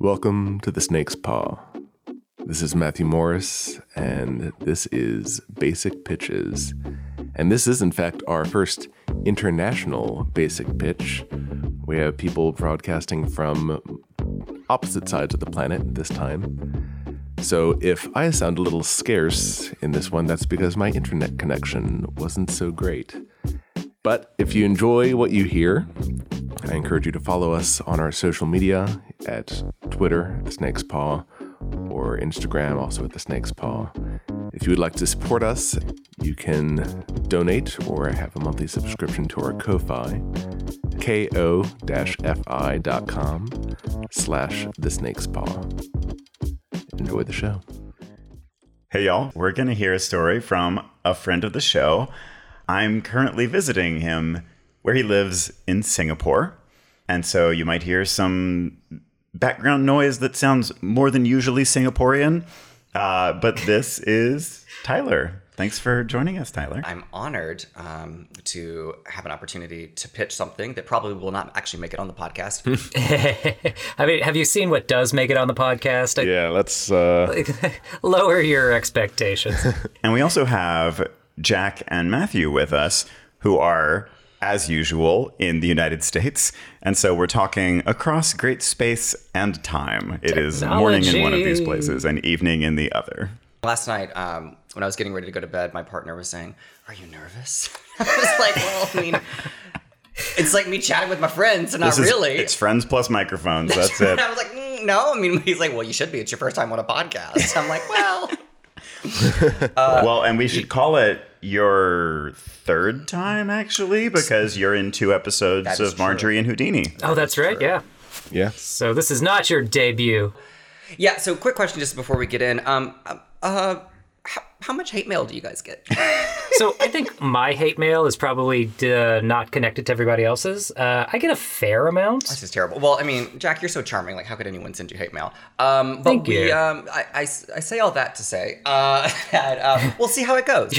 Welcome to the Snake's Paw. This is Matthew Morris, and this is Basic Pitches. And this is, in fact, our first international Basic Pitch. We have people broadcasting from opposite sides of the planet this time. So if I sound a little scarce in this one, that's because my internet connection wasn't so great. But if you enjoy what you hear, I encourage you to follow us on our social media at Twitter, The Snake's Paw, or Instagram, also at The Snake's Paw. If you would like to support us, you can donate or have a monthly subscription to our Ko-fi, ko-fi.com/The Snake's Paw. Enjoy the show. Hey, y'all. We're going to hear a story from a friend of the show. I'm currently visiting him where he lives in Singapore. And so you might hear some background noise that sounds more than usually Singaporean. But this is Tyler. Thanks for joining us, Tyler. I'm honored to have an opportunity to pitch something that probably will not actually make it on the podcast. I mean, have you seen what does make it on the podcast? Yeah, let's... lower your expectations. And we also have Jack and Matthew with us, who are, as usual, in the United States. And so we're talking across great space and time. It is morning in one of these places and evening in the other. Last night, when I was getting ready to go to bed, my partner was saying, "Are you nervous?" I was like, well, I mean, it's like me chatting with my friends, and not really. It's friends plus microphones. That's it. I was like, no. I mean, he's like, well, you should be. It's your first time on a podcast. I'm like, well. Well, and we should call it your third time, actually, because you're in 2 episodes of Marjorie and Houdini. Oh, that's right. True. Yeah. So this is not your debut. Yeah. So quick question just before we get in. How much hate mail do you guys get? So I think my hate mail is probably not connected to everybody else's. I get a fair amount. This is terrible. Well, I mean, Jack, you're so charming. Like, how could anyone send you hate mail? Thank you. I say all that to say that we'll see how it goes.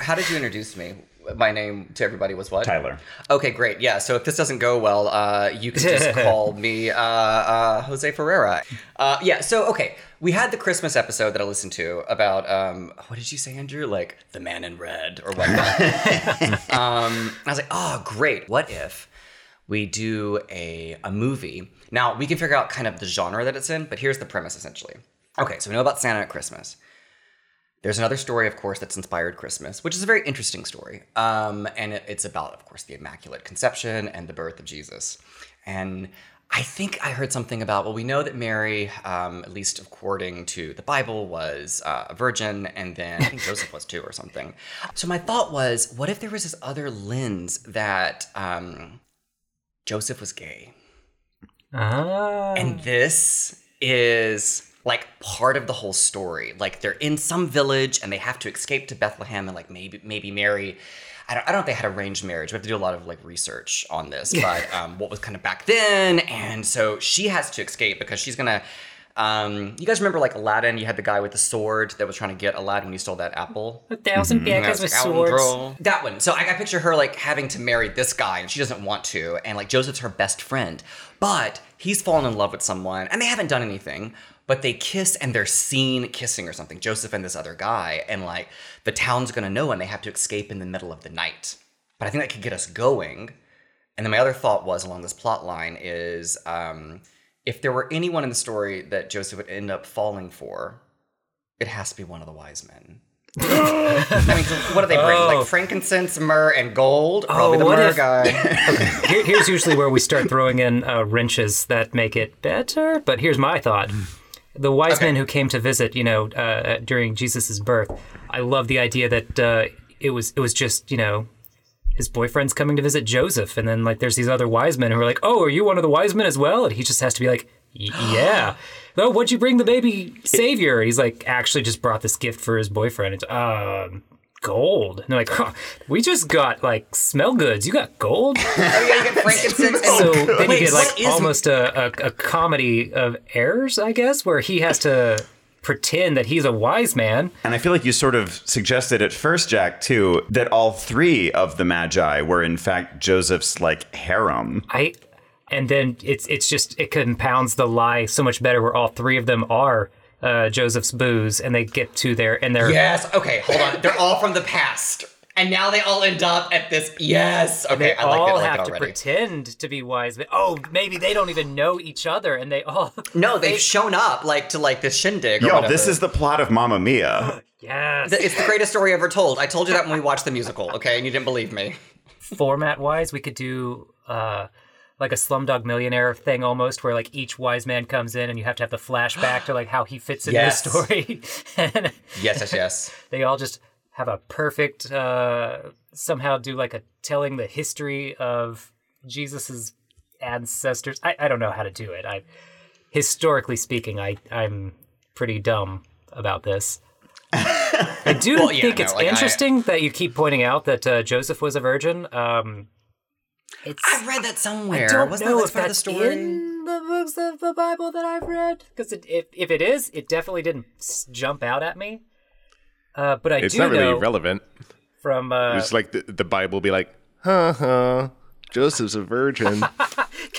How did you introduce me? My name to everybody was what? Tyler. Okay, great. Yeah, so if this doesn't go well, you can just call me Jose Ferreira. Okay. We had the Christmas episode that I listened to about, what did you say, Andrew? Like, the man in red or whatnot. I was like, oh, great. What if we do a movie? Now, we can figure out kind of the genre that it's in, but here's the premise, essentially. Okay, so we know about Santa at Christmas. There's another story, of course, that's inspired Christmas, which is a very interesting story. And it's about, of course, the Immaculate Conception and the birth of Jesus. And I think I heard something about, well, we know that Mary, at least according to the Bible, was a virgin, and then I think Joseph was too or something. So my thought was, what if there was this other lens that Joseph was gay? Ah. And this is like part of the whole story. Like, they're in some village and they have to escape to Bethlehem, and like maybe Mary, I don't know if they had arranged marriage. We have to do a lot of like research on this, but what was kind of back then. And so she has to escape because she's gonna, you guys remember like Aladdin, you had the guy with the sword that was trying to get Aladdin when he stole that apple. 1,000 beggars with swords. That one. So I picture her like having to marry this guy, and she doesn't want to. And like Joseph's her best friend, but he's fallen in love with someone and they haven't done anything. But they kiss, and they're seen kissing or something, Joseph and this other guy. And like the town's gonna know, and they have to escape in the middle of the night. But I think that could get us going. And then my other thought was along this plot line is if there were anyone in the story that Joseph would end up falling for, it has to be one of the wise men. I mean, what do they bring? Like frankincense, myrrh, and gold? Probably the myrrh guy. Okay. Here's usually where we start throwing in wrenches that make it better. But here's my thought. The wise men who came to visit, during Jesus' birth, I love the idea that it was just, his boyfriend's coming to visit Joseph. And then, like, there's these other wise men who are like, oh, are you one of the wise men as well? And he just has to be like, yeah. Oh, what'd you bring the baby savior? And he's like, actually just brought this gift for his boyfriend. It's gold. And they're like, huh, we just got, like, smell goods. You got gold? Oh, yeah, you got frankincense. So then you get, like, almost a comedy of errors, I guess, where he has to pretend that he's a wise man. And I feel like you sort of suggested at first, Jack, too, that all 3 of the Magi were, in fact, Joseph's, like, harem. I And then it's just, it compounds the lie so much better, where all three of them are Joseph's booze, and they get to there, and they're... Yes, okay, hold on. They're all from the past. And now they all end up at this... Yes, okay, they all have to pretend to be wise, but maybe they don't even know each other, and they all... No, they've shown up, to this shindig. Yo, this is the plot of Mamma Mia. Yes. It's the greatest story ever told. I told you that when we watched the musical, okay? And you didn't believe me. Format-wise, we could do... like a Slumdog Millionaire thing almost, where each wise man comes in and you have to have the flashback to how he fits in the story. Yes. They all just have a perfect, somehow do telling the history of Jesus's ancestors. I don't know how to do it. Historically speaking, I'm pretty dumb about this. I do think it's interesting that you keep pointing out that Joseph was a virgin. I read that somewhere. I don't know if that's in the books of the Bible that I've read. Because if it is, it definitely didn't jump out at me. But I do know... It's not really relevant. From... it's the Bible be Joseph's a virgin.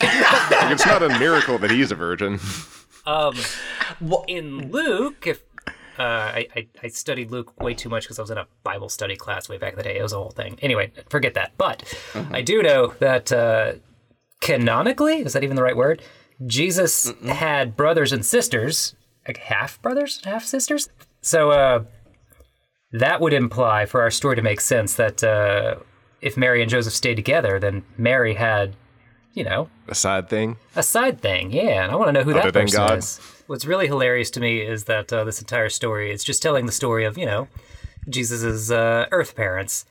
It's not a miracle that he's a virgin. In Luke, if... I studied Luke way too much because I was in a Bible study class way back in the day. It was a whole thing. Anyway, forget that. But I do know that canonically, is that even the right word? Jesus had brothers and sisters, half brothers and half sisters. So that would imply, for our story to make sense, that if Mary and Joseph stayed together, then Mary had, a side thing. A side thing, yeah. And I want to know who that person is. What's really hilarious to me is that this entire story is just telling the story of, Jesus' earth parents.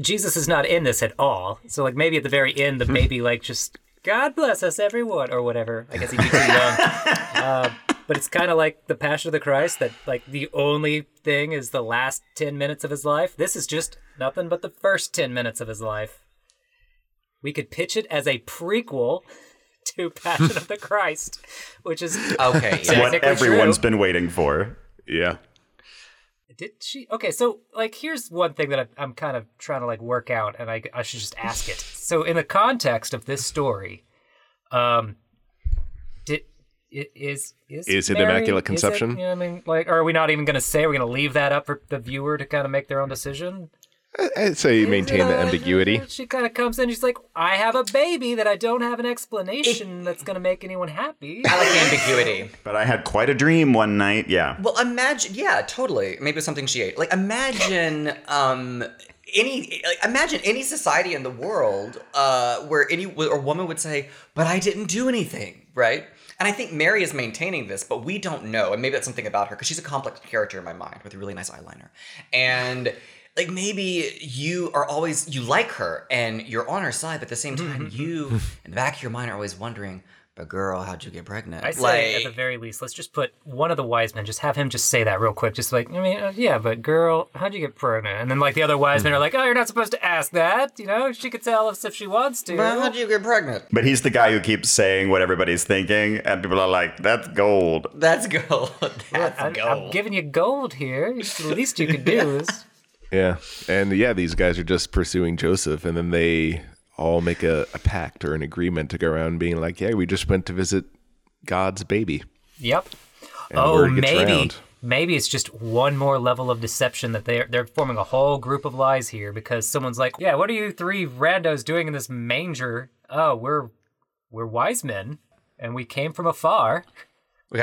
Jesus is not in this at all. So, maybe at the very end, the baby, just, God bless us, everyone, or whatever. I guess he'd be too young. But it's kind of like the Passion of the Christ, that, the only thing is the last 10 minutes of his life. This is just nothing but the first 10 minutes of his life. We could pitch it as a prequel to Passion of the Christ, which is what everyone's been waiting for. Yeah. Did she? Okay, so here's one thing that I'm kind of trying to work out, and I should just ask it. So, in the context of this story, is it Mary, Immaculate Conception? It, are we not even going to say? We're going to leave that up for the viewer to kind of make their own decision. I'd say you maintain the ambiguity. She kind of comes in, she's like, I have a baby that I don't have an explanation that's going to make anyone happy. I like ambiguity. But I had quite a dream one night, yeah. Well, imagine, yeah, totally. Maybe it was something she ate. Imagine any society in the world where a woman would say, but I didn't do anything, right? And I think Mary is maintaining this, but we don't know. And maybe that's something about her, because she's a complex character in my mind with a really nice eyeliner. And... maybe you are always, you like her and you're on her side, but at the same time, you, in the back of your mind, are always wondering, but girl, how'd you get pregnant? I say, at the very least, let's just put one of the wise men, just have him just say that real quick. Just yeah, but girl, how'd you get pregnant? And then the other wise men are oh, you're not supposed to ask that. She could tell us if she wants to. Well, how'd you get pregnant? But he's the guy who keeps saying what everybody's thinking, and people are like, that's gold. That's gold. I'm giving you gold here. The least you could do is... Yeah. And these guys are just pursuing Joseph, and then they all make a pact or an agreement to go around being we just went to visit God's baby. Yep. And maybe it's just one more level of deception that they're forming a whole group of lies here, because someone's like, yeah, what are you three randos doing in this manger? Oh, we're wise men, and we came from afar.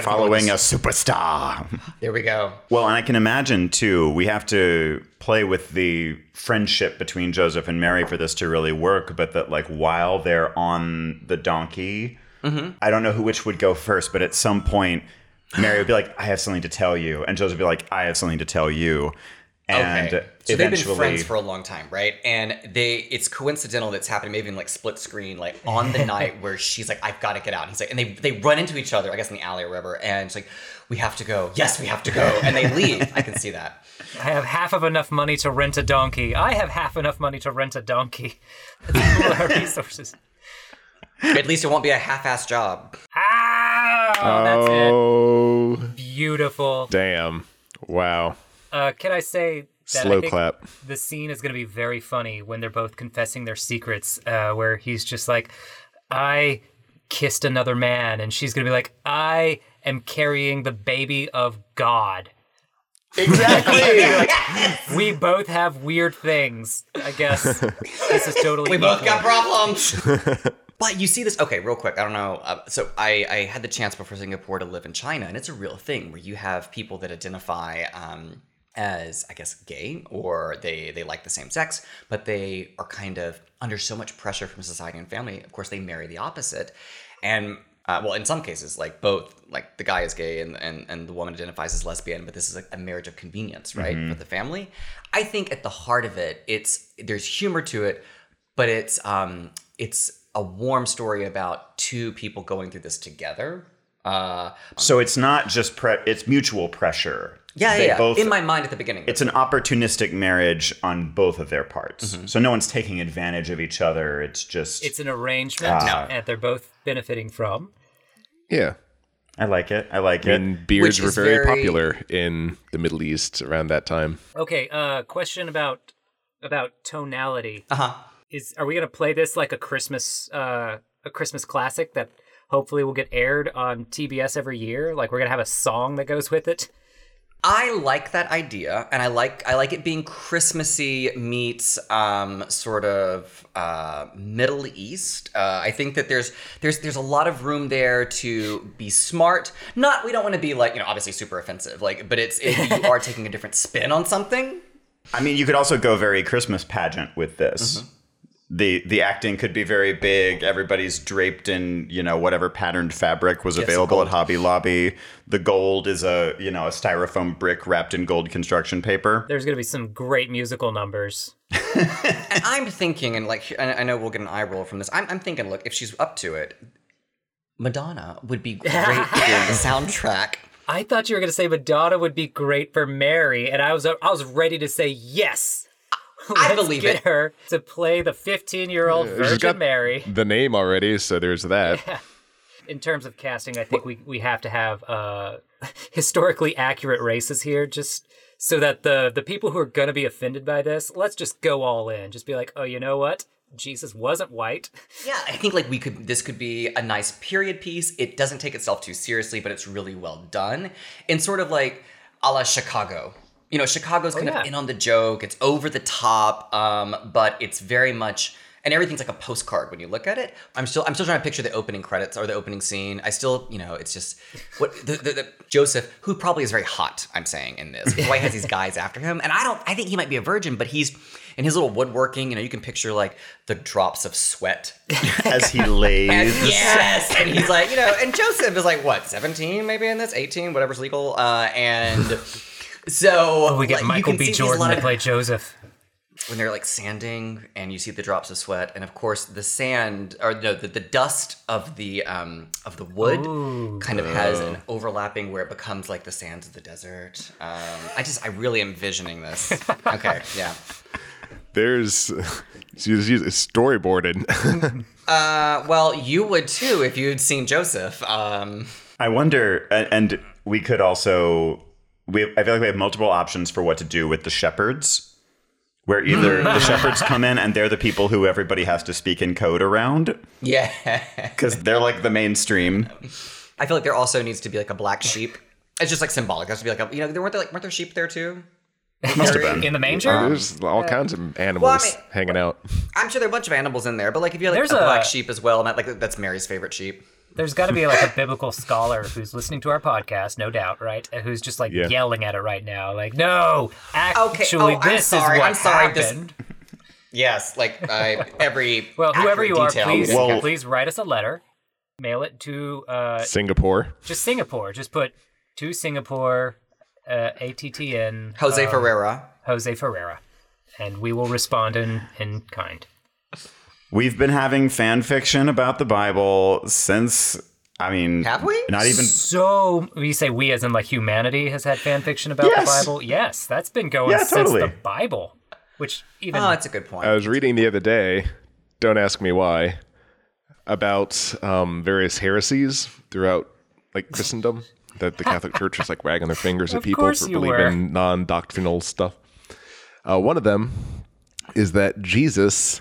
Following a superstar. There we go. Well, and I can imagine, too, we have to play with the friendship between Joseph and Mary for this to really work, but that, while they're on the donkey, I don't know which would go first, but at some point, Mary would be like, I have something to tell you. And Joseph would be like, I have something to tell you. And okay. So they've been friends for a long time, right? And it's coincidental that's happening, maybe in split screen, on the night where she's like, I've got to get out. And he's like, and they run into each other, I guess in the alley or wherever. And it's like, we have to go. Yes, we have to go. And they leave. I can see that. I have half of enough money to rent a donkey. All our resources. At least it won't be a half-assed job. Oh, that's it. Beautiful. Damn. Wow. Can I say that slow I think clap. The scene is going to be very funny when they're both confessing their secrets, where he's just like, I kissed another man, and she's going to be like, I am carrying the baby of God. Exactly. We both have weird things, I guess. This is totally we both got problems. But you see this, okay, real quick, I don't know. So I had the chance before Singapore to live in China, and it's a real thing where you have people that identify as, I guess, gay, or they like the same sex, but they are kind of under so much pressure from society and family. Of course, they marry the opposite. And well, in some cases, like both, like the guy is gay and the woman identifies as lesbian, but this is like a marriage of convenience, right? Mm-hmm. For the family. I think at the heart of it, there's humor to it, but it's a warm story about two people going through this together. So it's not just it's mutual pressure. Yeah, yeah. Both, in my mind at the beginning. It's an opportunistic marriage on both of their parts. Mm-hmm. So no one's taking advantage of each other. It's an arrangement that they're both benefiting from. Yeah. I like it. And beards were very popular in the Middle East around that time. Okay, question about tonality. Uh-huh. Are we going to play this like a Christmas classic that hopefully will get aired on TBS every year? Like we're going to have a song that goes with it? I like that idea, and I like it being Christmassy meets sort of Middle East. I think that there's a lot of room there to be smart. We don't want to be like, you know, obviously super offensive, like, but you are taking a different spin on something. I mean, you could also go very Christmas pageant with this. Mm-hmm. The acting could be very big. Everybody's draped in, you know, whatever patterned fabric was available at Hobby Lobby. The gold is a styrofoam brick wrapped in gold construction paper. There's going to be some great musical numbers. And I'm thinking, and like, I know we'll get an eye roll from this. I'm thinking, look, if she's up to it, Madonna would be great for the soundtrack. I thought you were going to say Madonna would be great for Mary, and I was ready to say yes. I believe it. Get her to play the 15-year-old Virgin Mary. The name already, so there's that. Yeah. In terms of casting, I think we have to have historically accurate races here, just so that the people who are going to be offended by this, let's just go all in. Just be like, oh, you know what? Jesus wasn't white. Yeah, I think like this could be a nice period piece. It doesn't take itself too seriously, but it's really well done. And sort of like a la Chicago. You know, Chicago's kind of in on the joke. It's over the top, but it's very much, and everything's like a postcard when you look at it. I'm still trying to picture the opening credits or the opening scene. I still, you know, it's just what the Joseph, who probably is very hot. I'm saying in this, why he has these guys after him, and I think he might be a virgin, but he's in his little woodworking. You know, you can picture like the drops of sweat as he lays. And he's like, you know, and Joseph is like what 17, maybe in this 18, whatever's legal, and. So we get like, Michael B. Jordan to play Joseph. When they're like sanding and you see the drops of sweat, and of course the sand or the dust of the wood kind of has an overlapping where it becomes like the sands of the desert. I really am envisioning this. Okay, yeah. It's storyboarded. Well, you would too if you'd seen Joseph. I wonder, and we could also. I feel like we have multiple options for what to do with the shepherds, where either the shepherds come in and they're the people who everybody has to speak in code around. Yeah. Because they're like the mainstream. I feel like there also needs to be like a black sheep. It's just like symbolic. It has to be like, you know, weren't there sheep there too? Must have been. In the manger? There's all kinds of animals hanging out. I'm sure there are a bunch of animals in there, but like if you have like a black sheep as well, and like that's Mary's favorite sheep. There's got to be like a biblical scholar who's listening to our podcast, no doubt, right? And who's just like yelling at it right now, like, "No, actually, this is what happened." Yes, like every whoever you detail. Are, please write us a letter, mail it to Singapore. Just Singapore. Just put to Singapore, ATTN Jose Ferreira, and we will respond in kind. We've been having fan fiction about the Bible since, I mean... Have we? Not even... So, you say we as in like humanity has had fan fiction about the Bible? Yes, that's been going since the Bible, which even... Oh, that's a good point. I was reading the other day, don't ask me why, about various heresies throughout like Christendom that the Catholic Church was like wagging their fingers at people for believing non-doctrinal stuff. One of them is that Jesus...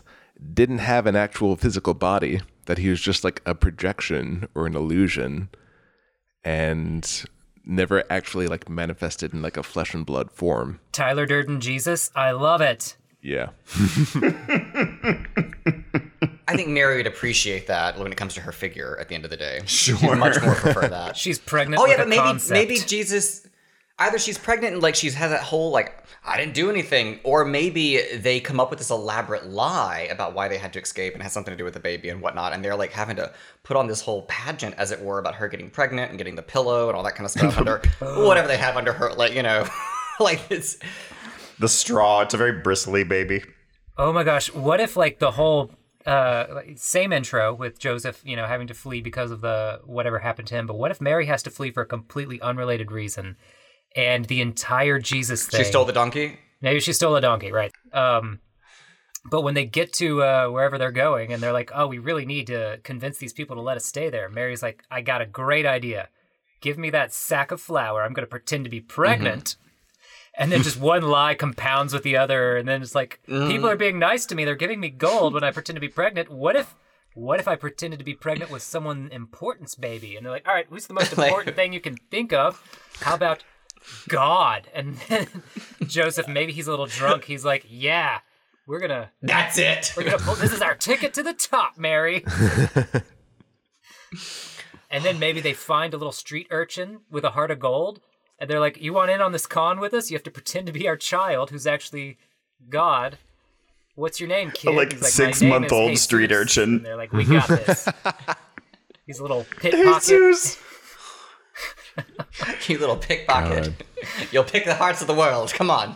didn't have an actual physical body, that he was just like a projection or an illusion and never actually like manifested in like a flesh and blood form. Tyler Durden Jesus, I love it. Yeah. I think Mary would appreciate that when it comes to her figure at the end of the day. Sure. She'd much more prefer that. She's pregnant with a concept. Oh yeah, but maybe Jesus, either she's pregnant and like she's had that whole like, I didn't do anything, or maybe they come up with this elaborate lie about why they had to escape and has something to do with the baby and whatnot, and they're like having to put on this whole pageant, as it were, about her getting pregnant and getting the pillow and all that kind of stuff under, whatever they have under her, like, you know, like it's... The straw. It's a very bristly baby. Oh my gosh. What if like the whole same intro with Joseph, you know, having to flee because of the whatever happened to him. But what if Mary has to flee for a completely unrelated reason and the entire Jesus thing. She stole the donkey? Maybe she stole a donkey. Right. But when they get to wherever they're going and they're like, oh, we really need to convince these people to let us stay there. Mary's like, I got a great idea. Give me that sack of flour. I'm going to pretend to be pregnant. Mm-hmm. And then just one lie compounds with the other. And then it's like, people are being nice to me. They're giving me gold when I pretend to be pregnant. What if I pretended to be pregnant with someone important's baby? And they're like, all right, who's the most important thing you can think of? How about God? And then Joseph, maybe he's a little drunk. He's like, yeah, we're going to. That's it. We're gonna pull, this is our ticket to the top, Mary. And then maybe they find a little street urchin with a heart of gold. And they're like, you want in on this con with us? You have to pretend to be our child who's actually God. What's your name, kid? Like, six-month-old street urchin. And they're like, we got this. He's a little pickpocket. You little pickpocket. You'll pick the hearts of the world. Come on.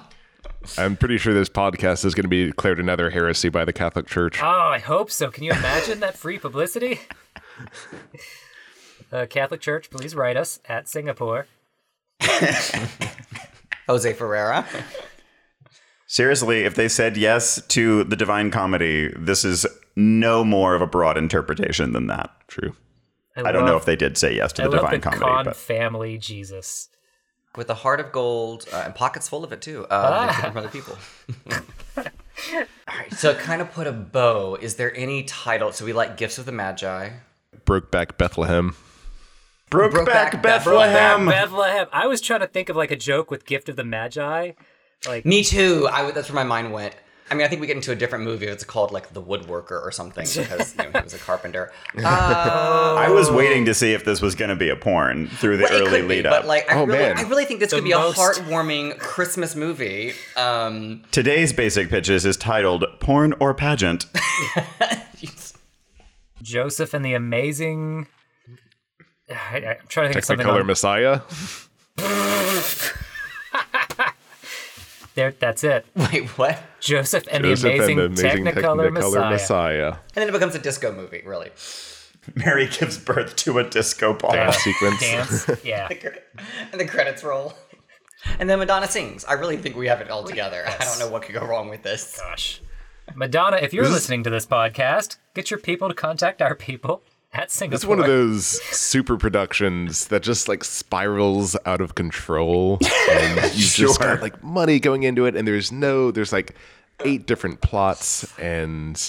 I'm pretty sure this podcast is going to be declared another heresy by the Catholic Church. Oh, I hope so. Can you imagine that free publicity? Catholic Church, please write us at Singapore. Jose Ferreira. Seriously, if they said yes to the Divine Comedy, this is no more of a broad interpretation than that. True. I don't know if they did say yes to the Divine Comedy. Con family Jesus with a heart of gold and pockets full of it too. From other people. All right, so kind of put a bow. Is there any title? So we like Gifts of the Magi. Brokeback Bethlehem. Brokeback Bethlehem. Bethlehem. I was trying to think of like a joke with Gift of the Magi. Like me too. That's where my mind went. I mean, I think we get into a different movie if it's called like The Woodworker or something because you know, he was a carpenter. I was waiting to see if this was going to be a porn through the early lead up. But like, I really think this could be a heartwarming Christmas movie. Today's Basic Pitches is titled Porn or Pageant. Joseph and the Amazing... I'm trying to think of something. Technicolor Messiah. There, that's it. Wait, what? Joseph and the amazing Technicolor Messiah. And then it becomes a disco movie, really. Mary gives birth to a disco ball. Dance sequence. Dance, yeah. And the credits roll. And then Madonna sings. I really think we have it all together. Yes. I don't know what could go wrong with this. Gosh. Madonna, if you're listening to this podcast, get your people to contact our people. It's one of those super productions that just like spirals out of control. And you just got like money going into it, and there's like 8 different plots, and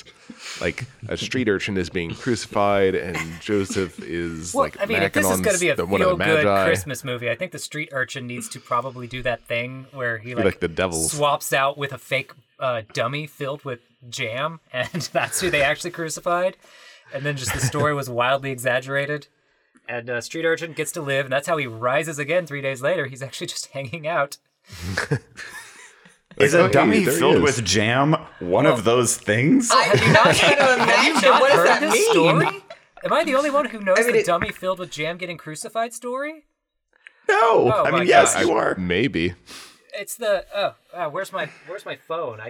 like a street urchin is being crucified, and Joseph is if this is going to be a feel-good Christmas movie, I think the street urchin needs to probably do that thing where he like the devil swaps out with a fake dummy filled with jam, and that's who they actually crucified. And then just the story was wildly exaggerated. And Street Urchin gets to live. And that's how he rises again 3 days later. He's actually just hanging out. Is a dummy filled with jam one of those things? I do not trying to imagine. What does that mean? Story? Am I the only one who knows the dummy filled with jam getting crucified story? No. Oh, yes, you are. Maybe. It's the where's my phone?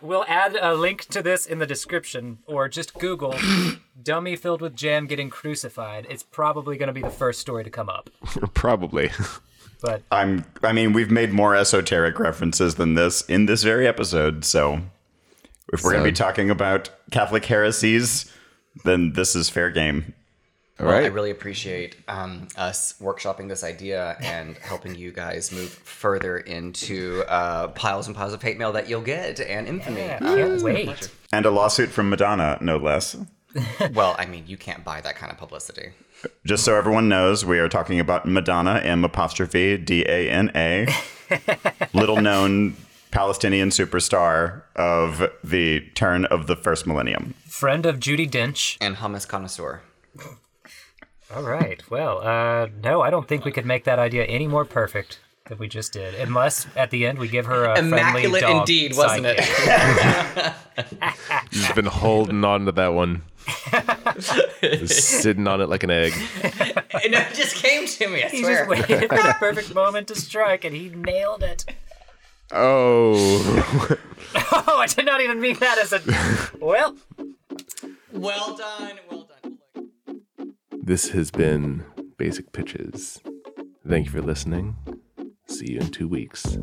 We'll add a link to this in the description, or just Google "dummy filled with jam getting crucified." It's probably going to be the first story to come up. Probably, but we've made more esoteric references than this in this very episode. So, if we're going to be talking about Catholic heresies, then this is fair game. Well, I really appreciate us workshopping this idea and helping you guys move further into piles and piles of hate mail that you'll get and infamy. Yeah, can't wait. And a lawsuit from Madonna, no less. Well, I mean, you can't buy that kind of publicity. Just so everyone knows, we are talking about Madonna, M'DANA, little-known Palestinian superstar of the turn of the first millennium. Friend of Judy Dench. And hummus connoisseur. All right. Well, no, I don't think we could make that idea any more perfect than we just did. Unless at the end we give her a immaculate friendly dog indeed, wasn't it? She's been holding on to that one. Just sitting on it like an egg. And it just came to me, I swear. He just waited for the perfect moment to strike, and he nailed it. Oh. Oh, I did not even mean that as a... Well. Well done, well done. This has been Basic Pitches. Thank you for listening. See you in 2 weeks.